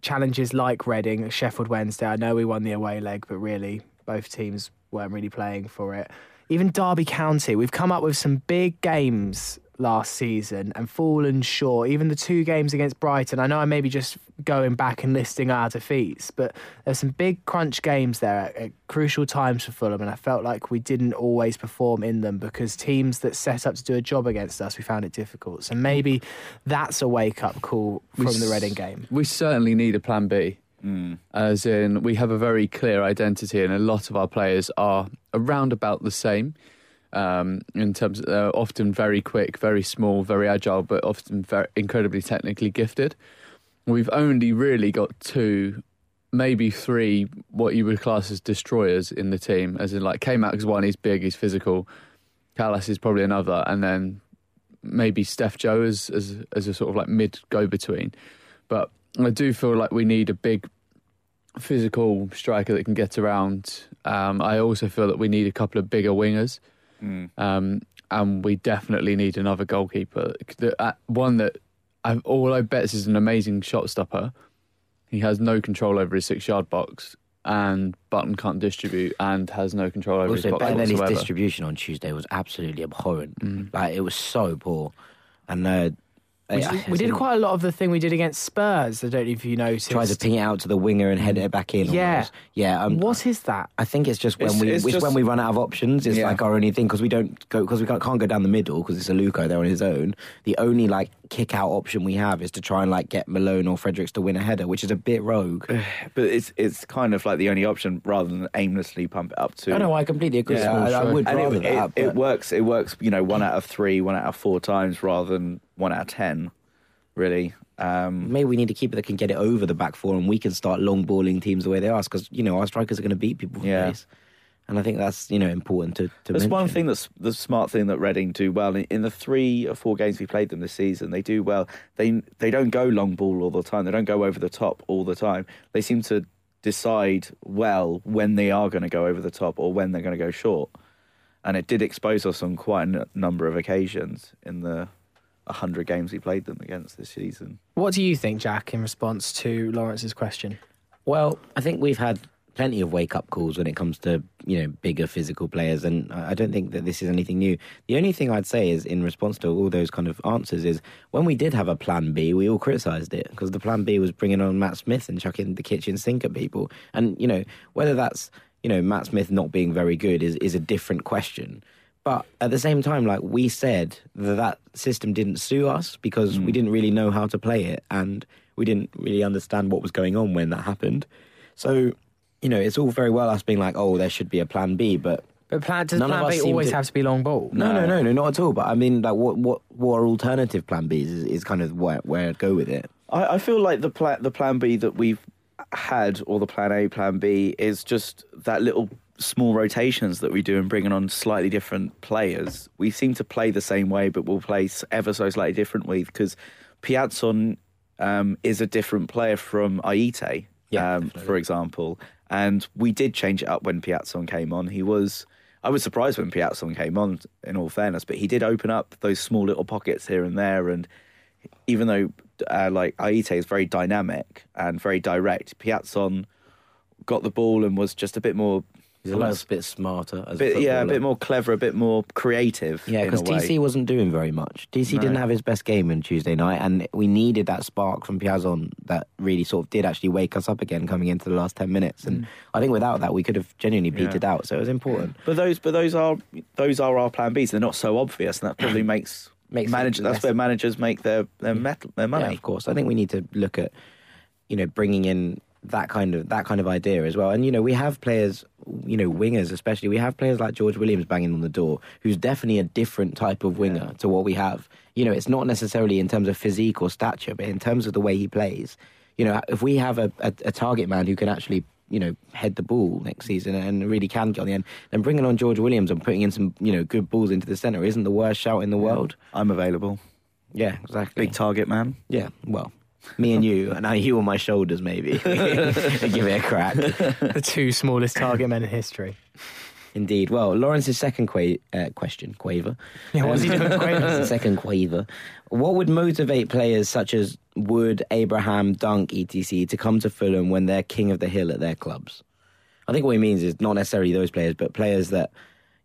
challenges like Reading, Sheffield Wednesday? I know we won the away leg, but really, both teams weren't really playing for it. Even Derby County, we've come up with some big games last season and fallen short. Even the 2 games against Brighton, I know I may be just going back and listing our defeats, but there's some big crunch games there at crucial times for Fulham, and I felt like we didn't always perform in them because teams that set up to do a job against us, we found it difficult. So maybe that's a wake-up call from the Reading game. We certainly need a plan B. As in, we have a very clear identity and a lot of our players are around about the same. In terms of they're often very quick, very small, very agile, but often very incredibly technically gifted. We've only really got 2, maybe 3, what you would class as destroyers in the team, as in like K-Mac's one, he's big, he's physical. Kalas is probably another, and then maybe Steph Joe as a sort of like mid go-between. But I do feel like we need a big physical striker that can get around. I also feel that we need a couple of bigger wingers. And we definitely need another goalkeeper. One that, all I bet, is an amazing shot stopper. He has no control over his 6-yard box, and Button can't distribute and has no control over his box whatsoever. Also, Ben Nelly's distribution on Tuesday was absolutely abhorrent. Like, it was so poor. And we did quite a lot of the thing we did against Spurs. I don't know if you noticed. Tried to ping it out to the winger and head it back in. Yeah. What is that? I think it's just when we run out of options. It's like our only thing because we can't go down the middle because it's Aluko there on his own. The only like kick out option we have is to try and like get Malone or Fredericks to win a header, which is a bit rogue. But it's kind of like the only option rather than aimlessly pump it up to. No, I completely agree. Yeah, I would rather that. It works. It works. 1 out of 3, 1 out of 4 times rather than 1 out of 10, really. Maybe we need a keeper that can get it over the back four and we can start long balling teams the way they are because, our strikers are going to beat people from place. And I think that's, important to mention. That's one thing that's the smart thing that Reading do well. In the 3 or 4 games we played them this season, they do well. They don't go long ball all the time. They don't go over the top all the time. They seem to decide well when they are going to go over the top or when they're going to go short. And it did expose us on quite a number of occasions in the 100 games we played them against this season. What do you think, Jack, in response to Lawrence's question? Well, I think we've had plenty of wake-up calls when it comes to, bigger physical players, and I don't think that this is anything new. The only thing I'd say is, in response to all those kind of answers, is when we did have a plan B, we all criticised it, because the plan B was bringing on Matt Smith and chucking the kitchen sink at people. And, whether that's, Matt Smith not being very good is a different question. But at the same time, like, we said that system didn't suit us because we didn't really know how to play it and we didn't really understand what was going on when that happened. So, it's all very well us being like, oh, there should be a plan B, but does plan B always have to be long ball? No, not at all. But I mean, like, what are alternative plan Bs is kind of where I'd go with it. I feel like the plan B that we've had, or the plan A, plan B, is just that little small rotations that we do and bringing on slightly different players, we seem to play the same way, but we'll play ever so slightly differently because Piazon is a different player from Aite, for example. And we did change it up when Piazon came on. I was surprised when Piazon came on, in all fairness, but he did open up those small little pockets here and there. And even though Aite is very dynamic and very direct, Piazon got the ball and was just a bit more... He's a bit smarter. A bit more clever, a bit more creative. Yeah, because DC wasn't doing very much. DC didn't have his best game on Tuesday night, and we needed that spark from Piazon that really sort of did actually wake us up again coming into the last 10 minutes. And I think without that, we could have genuinely petered out, so it was important. But those are our plan Bs. They're not so obvious, and that probably makes managers... That's where managers make their money. Yeah, of course. I think we need to look at, bringing in... that kind of idea as well. And we have players, wingers especially, we have players like George Williams banging on the door, who's definitely a different type of winger to what we have. It's not necessarily in terms of physique or stature, but in terms of the way he plays. If we have a target man who can actually head the ball next season and really can get on the end, then bringing on George Williams and putting in some good balls into the centre isn't the worst shout in the world. I'm available. Yeah, exactly. Big target man. Yeah, well, me and you, and you on my shoulders, maybe. Give it a crack. The two smallest target men in history. Indeed. Well, Lawrence's second question, quaver. Yeah, what was he doing? Quaver? Second quaver. What would motivate players such as Wood, Abraham, Dunk, etc. to come to Fulham when they're king of the hill at their clubs? I think what he means is not necessarily those players, but players that,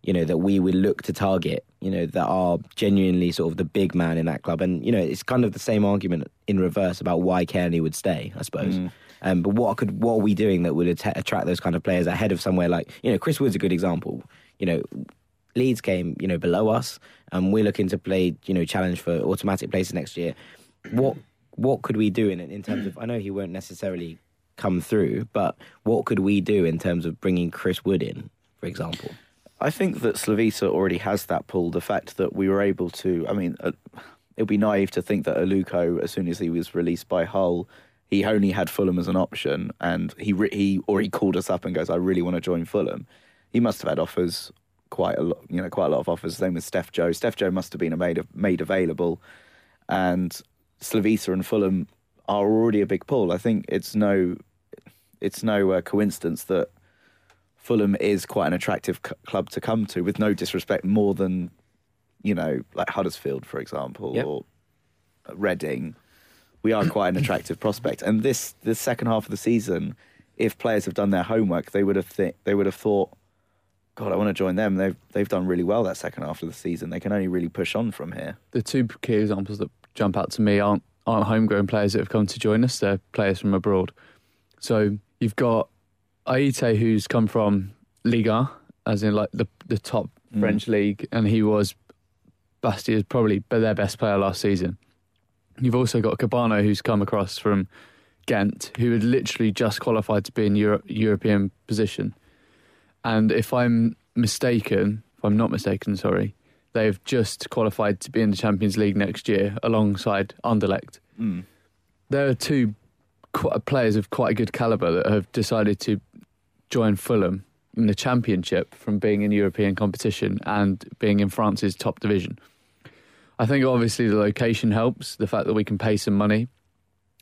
that we would look to target, that are genuinely sort of the big man in that club. And, it's kind of the same argument in reverse about why Kearney would stay, I suppose. But what are we doing that would attract those kind of players ahead of somewhere like, Chris Wood's a good example. Leeds came, below us, and we're looking to play, challenge for automatic places next year. What could we do in terms of, I know he won't necessarily come through, but what could we do in terms of bringing Chris Wood in, for example? I think that Slavisa already has that pull. The fact that we were able to... it would be naive to think that Aluko, as soon as he was released by Hull, he only had Fulham as an option, and he already called us up and goes, I really want to join Fulham. He must have had offers, quite a lot of offers. Same with Steph Joe. Steph Joe must have been made available, and Slavisa and Fulham are already a big pull. I think it's no coincidence that Fulham is quite an attractive club to come to, with no disrespect, more than, like Huddersfield, for example, or Reading. We are quite an attractive prospect. And this second half of the season, if players have done their homework, they would have thought, God, I want to join them. They've done really well that second half of the season. They can only really push on from here. The two key examples that jump out to me aren't homegrown players that have come to join us. They're players from abroad. So you've got Aite, who's come from Liga, as in like the top French league, and he was Bastia's probably their best player last season. You've also got Kebano, who's come across from Ghent, who had literally just qualified to be in European position. And if I'm not mistaken, they've just qualified to be in the Champions League next year alongside Anderlecht. There are two players of quite a good calibre that have decided to join Fulham in the Championship from being in European competition and being in France's top division. I think obviously the location helps, the fact that we can pay some money,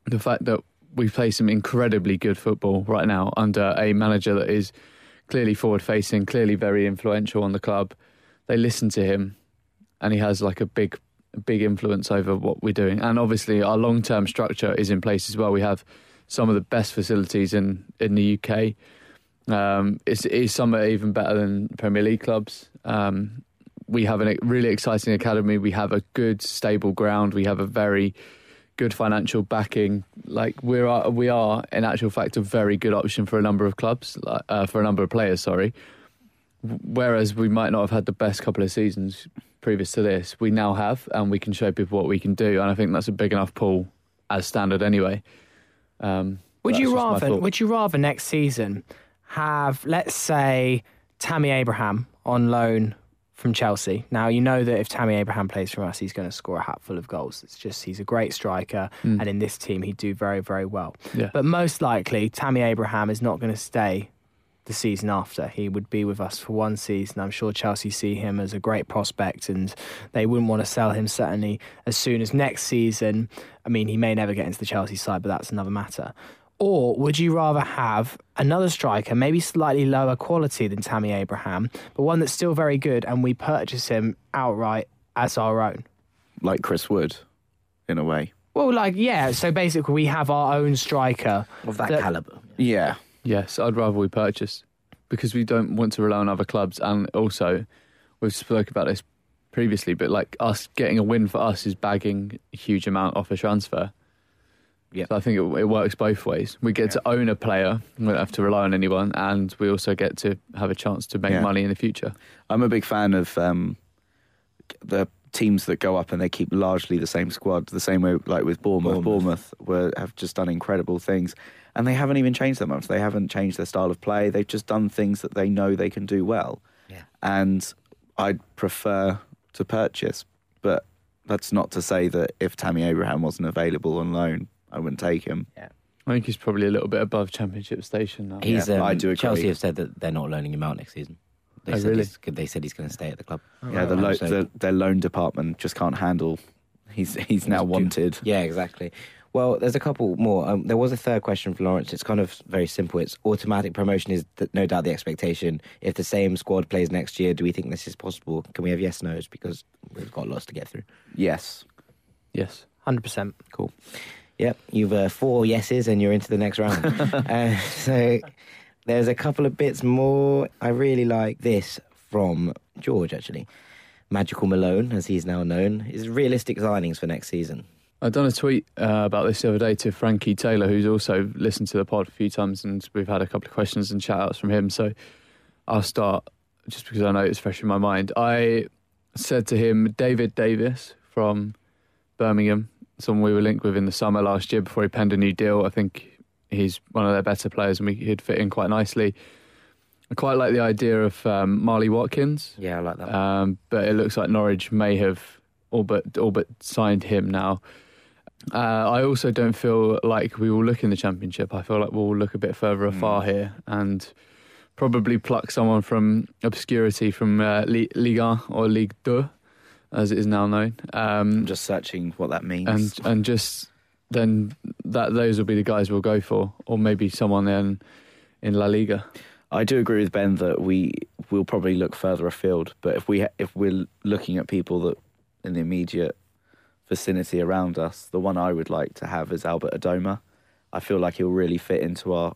the fact that we play some incredibly good football right now under a manager that is clearly forward-facing, clearly very influential on the club. They listen to him, and he has like a big influence over what we're doing. And obviously our long-term structure is in place as well. We have some of the best facilities in the UK. Some are even better than Premier League clubs. We have a really exciting academy. We have a good, stable ground. We have a very good financial backing. Like we are, in actual fact, a very good option for a number of clubs, for a number of players. Sorry. Whereas we might not have had the best couple of seasons previous to this, we now have, and we can show people what we can do. And I think that's a big enough pull as standard anyway. Would you rather next season have, let's say, Tammy Abraham on loan from Chelsea? Now, that if Tammy Abraham plays for us, he's going to score a hatful of goals. It's just, he's a great striker, and in this team, he'd do very, very well. Yeah. But most likely, Tammy Abraham is not going to stay the season after. He would be with us for one season. I'm sure Chelsea see him as a great prospect and they wouldn't want to sell him certainly as soon as next season. I mean, he may never get into the Chelsea side, but that's another matter. Or would you rather have another striker, maybe slightly lower quality than Tammy Abraham, but one that's still very good and we purchase him outright as our own? Like Chris Wood, in a way. Well, like, yeah, so basically we have our own striker. Of that calibre. Yeah. Yes, I'd rather we purchase because we don't want to rely on other clubs. And also, we've spoken about this previously, but like us getting a win for us is bagging a huge amount off a transfer. Yeah, so I think it works both ways. We get to own a player, we don't have to rely on anyone, and we also get to have a chance to make money in the future. I'm a big fan of the teams that go up and they keep largely the same squad, the same way like with Bournemouth. Bournemouth have just done incredible things, and they haven't even changed that much. They haven't changed their style of play. They've just done things that they know they can do well. Yeah. And I'd prefer to purchase, but that's not to say that if Tammy Abraham wasn't available on loan, I wouldn't take him. Yeah, I think he's probably a little bit above Championship station now. He's, I do agree. Chelsea have said that they're not loaning him out next season. They said he's going to stay at the club. Oh, yeah, right. Their loan department just can't handle. He's now wanted. Yeah, exactly. Well, there's a couple more. There was a third question for Lawrence. It's kind of very simple. It's automatic promotion is no doubt the expectation. If the same squad plays next year, do we think this is possible? Can we have yes, no's? Because we've got lots to get through. Yes. Yes. 100%. Cool. Yep, you've four yeses and you're into the next round. So there's a couple of bits more. I really like this from George, actually. Magical Malone, as he's now known, is realistic signings for next season. I've done a tweet about this the other day to Frankie Taylor, who's also listened to the pod a few times, and we've had a couple of questions and shout-outs from him. So I'll start, just because I know it's fresh in my mind. I said to him, David Davis from Birmingham, someone we were linked with in the summer last year before he penned a new deal. I think he's one of their better players and he'd fit in quite nicely. I quite like the idea of Marley Watkins. Yeah, I like that. But it looks like Norwich may have all but signed him now. I also don't feel like we will look in the Championship. I feel like we'll look a bit further afar here and probably pluck someone from obscurity from Ligue 1 or Ligue 2. As it is now known. I'm just searching what that means. And just then those will be the guys we'll go for, or maybe someone in La Liga. I do agree with Ben that we'll probably look further afield, but if we're looking at people that in the immediate vicinity around us, the one I would like to have is Albert Adoma. I feel like he'll really fit into our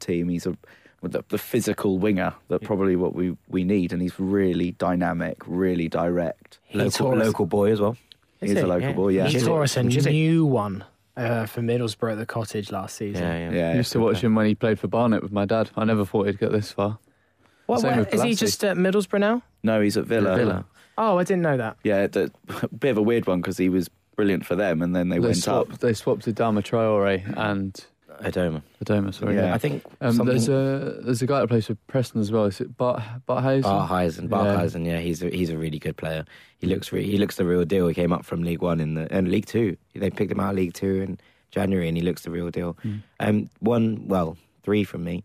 team. He's the physical winger that probably what we need, and he's really dynamic, really direct. He's a local boy as well. He's a local boy, yeah. He taught us a new one for Middlesbrough at the Cottage last season. Yeah. I used to watch him when he played for Barnet with my dad. I never thought he'd get this far. Is he just at Middlesbrough now? No, he's at Villa. Oh, I didn't know that. Yeah, a bit of a weird one because he was brilliant for them, and then they went up. They swapped to Adama Traore and... Adoma, sorry. Yeah. I think there's a guy that plays for Preston as well. Is it Bart Huijsen? Yeah, he's a really good player. He looks the real deal. He came up from League One and League Two. They picked him out of League Two in January, and he looks the real deal. Three from me.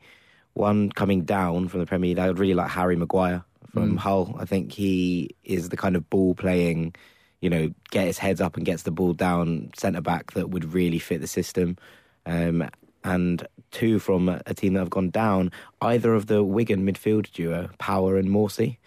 One coming down from the Premier League. I would really like Harry Maguire from Hull. I think he is the kind of ball playing, get his heads up and gets the ball down centre back that would really fit the system. And two from a team that have gone down, either of the Wigan midfield duo, Power and Morsey.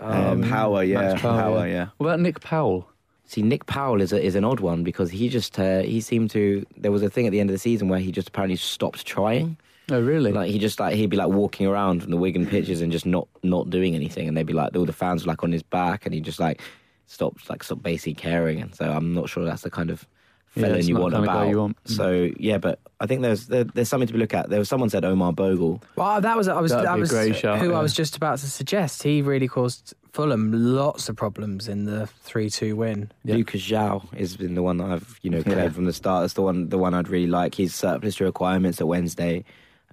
Power, yeah. What about Nick Powell? See, Nick Powell is an odd one because he just there was a thing at the end of the season where he just apparently stopped trying. Oh, really? Like he'd be like walking around from the Wigan pitches and just not doing anything, and they'd be like all the fans were like on his back, and he just like stopped basically caring, and so I'm not sure that's the kind of fellow you want. So yeah, but I think there's something to look at. There was someone said Omar Bogle. Well, that was who shot, yeah. I was just about to suggest. He really caused Fulham lots of problems in the 3-2 win. Yeah. Lucas Zhao has been the one that I've played from the start. That's the one I'd really like. He's surplus to requirements at Wednesday,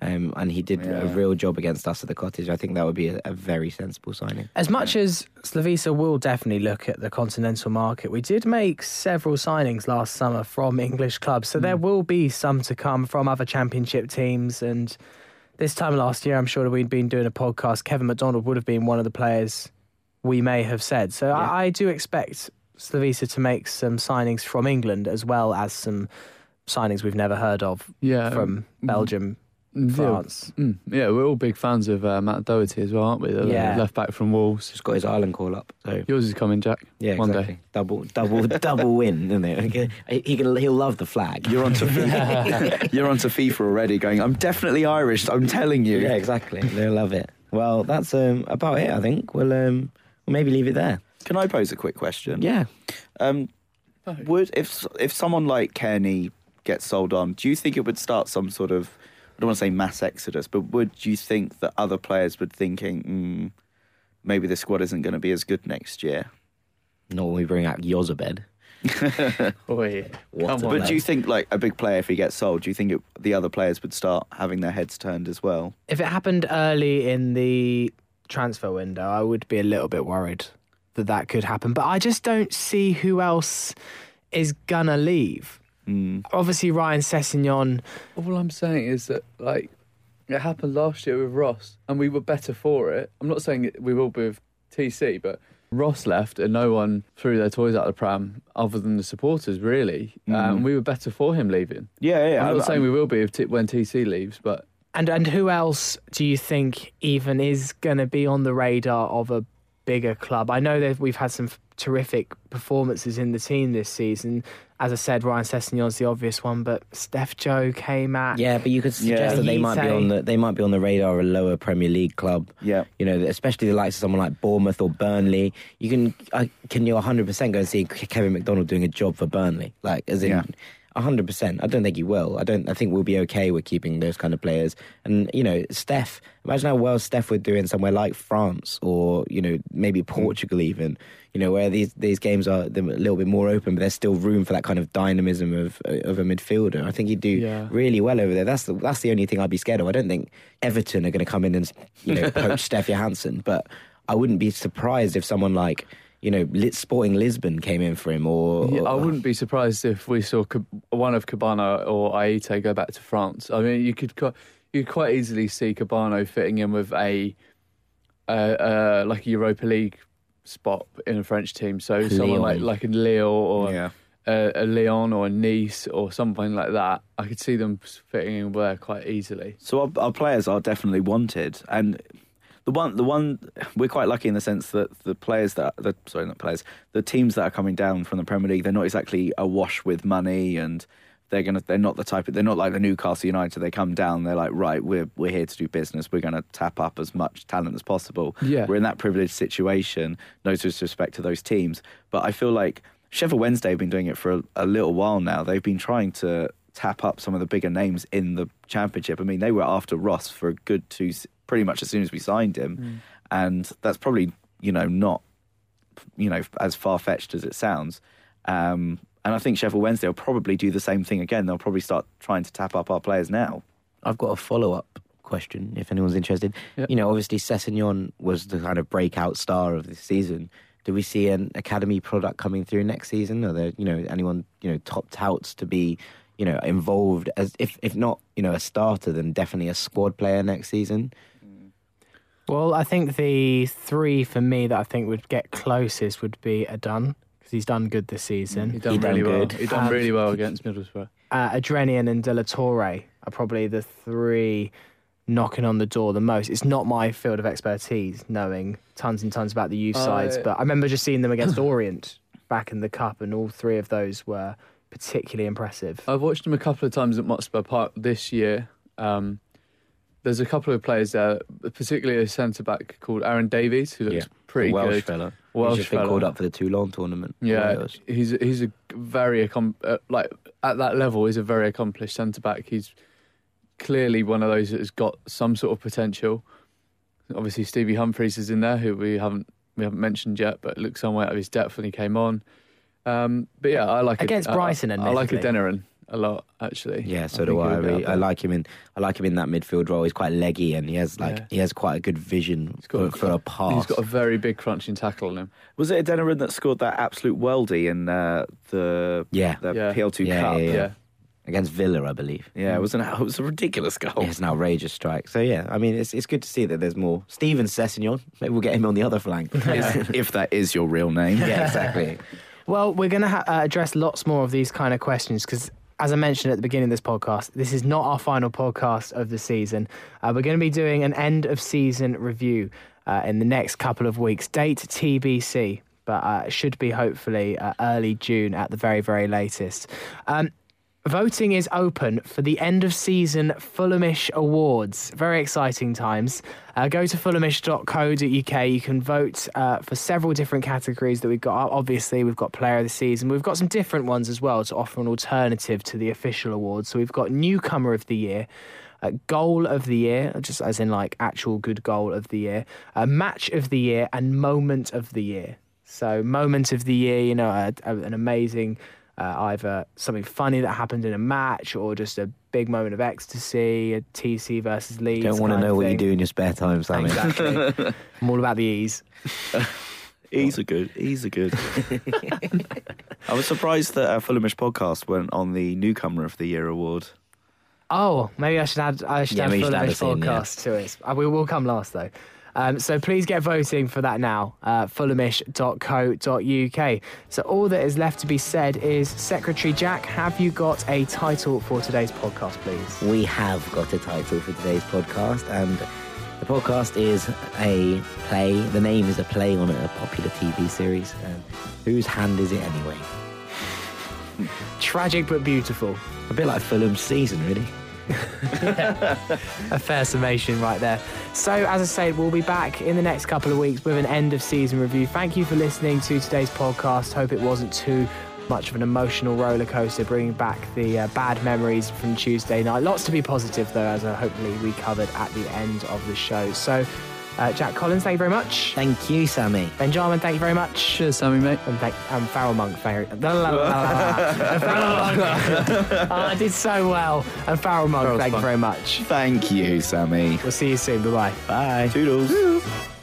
and he did a real job against us at the Cottage. I think that would be a very sensible signing. As much as Slavisa will definitely look at the continental market, we did make several signings last summer from English clubs, so there will be some to come from other Championship teams, and this time last year, I'm sure that we'd been doing a podcast, Kevin McDonald would have been one of the players we may have said. So yeah. I do expect Slavisa to make some signings from England as well as some signings we've never heard of from Belgium, France. Yeah, we're all big fans of Matt Doherty as well, aren't we? The left back from Wolves. Just got his Ireland call up. So yours is coming, Jack. Yeah, exactly. One day. Double win, isn't it? Okay. He'll love the flag. You're onto FIFA. You're onto FIFA already. Going, I'm definitely Irish. I'm telling you. Yeah, exactly. They'll love it. Well, that's about it. I think we'll maybe leave it there. Can I pose a quick question? Yeah. If someone like Kearney gets sold on, do you think it would start some sort of, I don't want to say mass exodus, but would you think that other players would thinking, maybe the squad isn't going to be as good next year? Not when we bring out Yozabed. But do you think, like, a big player, if he gets sold, do you think the other players would start having their heads turned as well? If it happened early in the transfer window, I would be a little bit worried that could happen. But I just don't see who else is going to leave. Obviously, Ryan Sessegnon. All I'm saying is that, like, it happened last year with Ross, and we were better for it. I'm not saying we will be with TC, but Ross left, and no one threw their toys out of the pram other than the supporters, really. We were better for him leaving. Yeah. I'm not saying we will be when TC leaves, but. And who else do you think even is going to be on the radar of a bigger club? I know that we've had some terrific performances in the team this season. As I said, Ryan Sessegnon's the obvious one, but Steph Joe came out. Yeah, but you could suggest that they might be on the radar of a lower Premier League club. Yeah, you know, especially the likes of someone like Bournemouth or Burnley. You can you 100% go and see Kevin McDonald doing a job for Burnley, like, as in. Yeah. 100%. I don't think he will. I think we'll be okay with keeping those kind of players. And, you know, Steph, imagine how well Steph would do in somewhere like France or, you know, maybe Portugal even, you know, where these games are a little bit more open, but there's still room for that kind of dynamism of a midfielder. I think he'd do really well over there. That's the only thing I'd be scared of. I don't think Everton are going to come in and, you know, poach Steph Johansson, but I wouldn't be surprised if someone like, you know, Sporting Lisbon came in for him, or... Yeah, I wouldn't be surprised if we saw one of Kebano or Aite go back to France. I mean, you could quite easily see Kebano fitting in with a Europa League spot in a French team. So Leon. Someone like a Lille or a Lyon or a Nice or something like that. I could see them fitting in there quite easily. So our players are definitely wanted, and... The one we're quite lucky in the sense that the teams that are coming down from the Premier League, they're not exactly awash with money, and they're not like the Newcastle United. They come down, they're like, right, we're here to do business. We're going to tap up as much talent as possible. Yeah. We're in that privileged situation. No disrespect to those teams, but I feel like Sheffield Wednesday have been doing it for a little while now. They've been trying to tap up some of the bigger names in the Championship. I mean, they were after Ross for a good two. Pretty much as soon as we signed him, and that's probably, you know, not, you know, as far-fetched as it sounds, and I think Sheffield Wednesday will probably do the same thing again. They'll probably start trying to tap up our players now. I've got a follow-up question if anyone's interested. Yep. You know, obviously Sessegnon was the kind of breakout star of this season. Do we see an academy product coming through next season? Are there, you know, anyone, you know, top touts to be, you know, involved as if not, you know, a starter, then definitely a squad player next season? Well, I think the three for me that I think would get closest would be Adun, because he's done good this season. He's done really well against Middlesbrough. Adrenian and De La Torre are probably the three knocking on the door the most. It's not my field of expertise, knowing tons and tons about the youth sides, but I remember just seeing them against Orient back in the Cup, and all three of those were particularly impressive. I've watched them a couple of times at Motspur Park this year. There's a couple of players there, particularly a centre-back called Aaron Davies, who looks pretty good. Welsh fella. He's just been called up for the Toulon tournament. Yeah, he's a very... at that level, he's a very accomplished centre-back. He's clearly one of those that has got some sort of potential. Obviously, Stevie Humphries is in there, who we haven't mentioned yet, but looked somewhere out of his depth when he came on. But yeah, I like... Against Brighton, and I like Adeniran a lot, actually. Yeah, so do I. I like him in that midfield role. He's quite leggy, and he has quite a good vision for a pass. He's got a very big crunching tackle on him. Was it Adeniran that scored that absolute worldie in the PL2 Cup? Yeah. against Villa, I believe. Yeah, it was a ridiculous goal. Yeah, it's an outrageous strike. So yeah, I mean, it's good to see that there's more. Steven Sessegnon, maybe we'll get him on the other flank. If that is your real name. Yeah, exactly. Well, we're going to address lots more of these kind of questions because, as I mentioned at the beginning of this podcast, this is not our final podcast of the season. We're going to be doing an end-of-season review in the next couple of weeks. Date TBC, but it should be hopefully early June at the very, very latest. Voting is open for the end-of-season Fulhamish Awards. Very exciting times. Go to fulhamish.co.uk. You can vote for several different categories that we've got. Obviously, we've got Player of the Season. We've got some different ones as well to offer an alternative to the official awards. So we've got Newcomer of the Year, Goal of the Year, just as in like actual good goal of the year, Match of the Year and Moment of the Year. So Moment of the Year, you know, an amazing... either something funny that happened in a match or just a big moment of ecstasy, a TC versus Leeds. Don't want to know what you do in your spare time, Sammy. Exactly. I'm all about the E's. E's are good. I was surprised that our Fulhamish podcast went on the Newcomer of the Year award. Oh, maybe I should add Fulhamish podcast to it. We will come last, though. So please get voting for that now, fulhamish.co.uk. So all that is left to be said is, Secretary Jack, have you got a title for today's podcast, please? We have got a title for today's podcast, and the podcast is a play. The name is a play on a popular TV series. Whose hand is it anyway? Tragic but beautiful. A bit like Fulham's season, really. A fair summation right there. So as I said, we'll be back in the next couple of weeks with an end of season review. Thank you for listening to today's podcast. Hope it wasn't too much of an emotional roller coaster, bringing back the bad memories from Tuesday night. Lots to be positive though, as hopefully we covered at the end of the show. So Jack Collins, thank you very much. Thank you, Sammy. Ben Jarman, thank you very much. Sure, Sammy, mate. And Farrell Monk. I did so well. And Farrell Monk, thank you very much. Thank you, Sammy. We'll see you soon. Bye-bye. Bye. Toodles.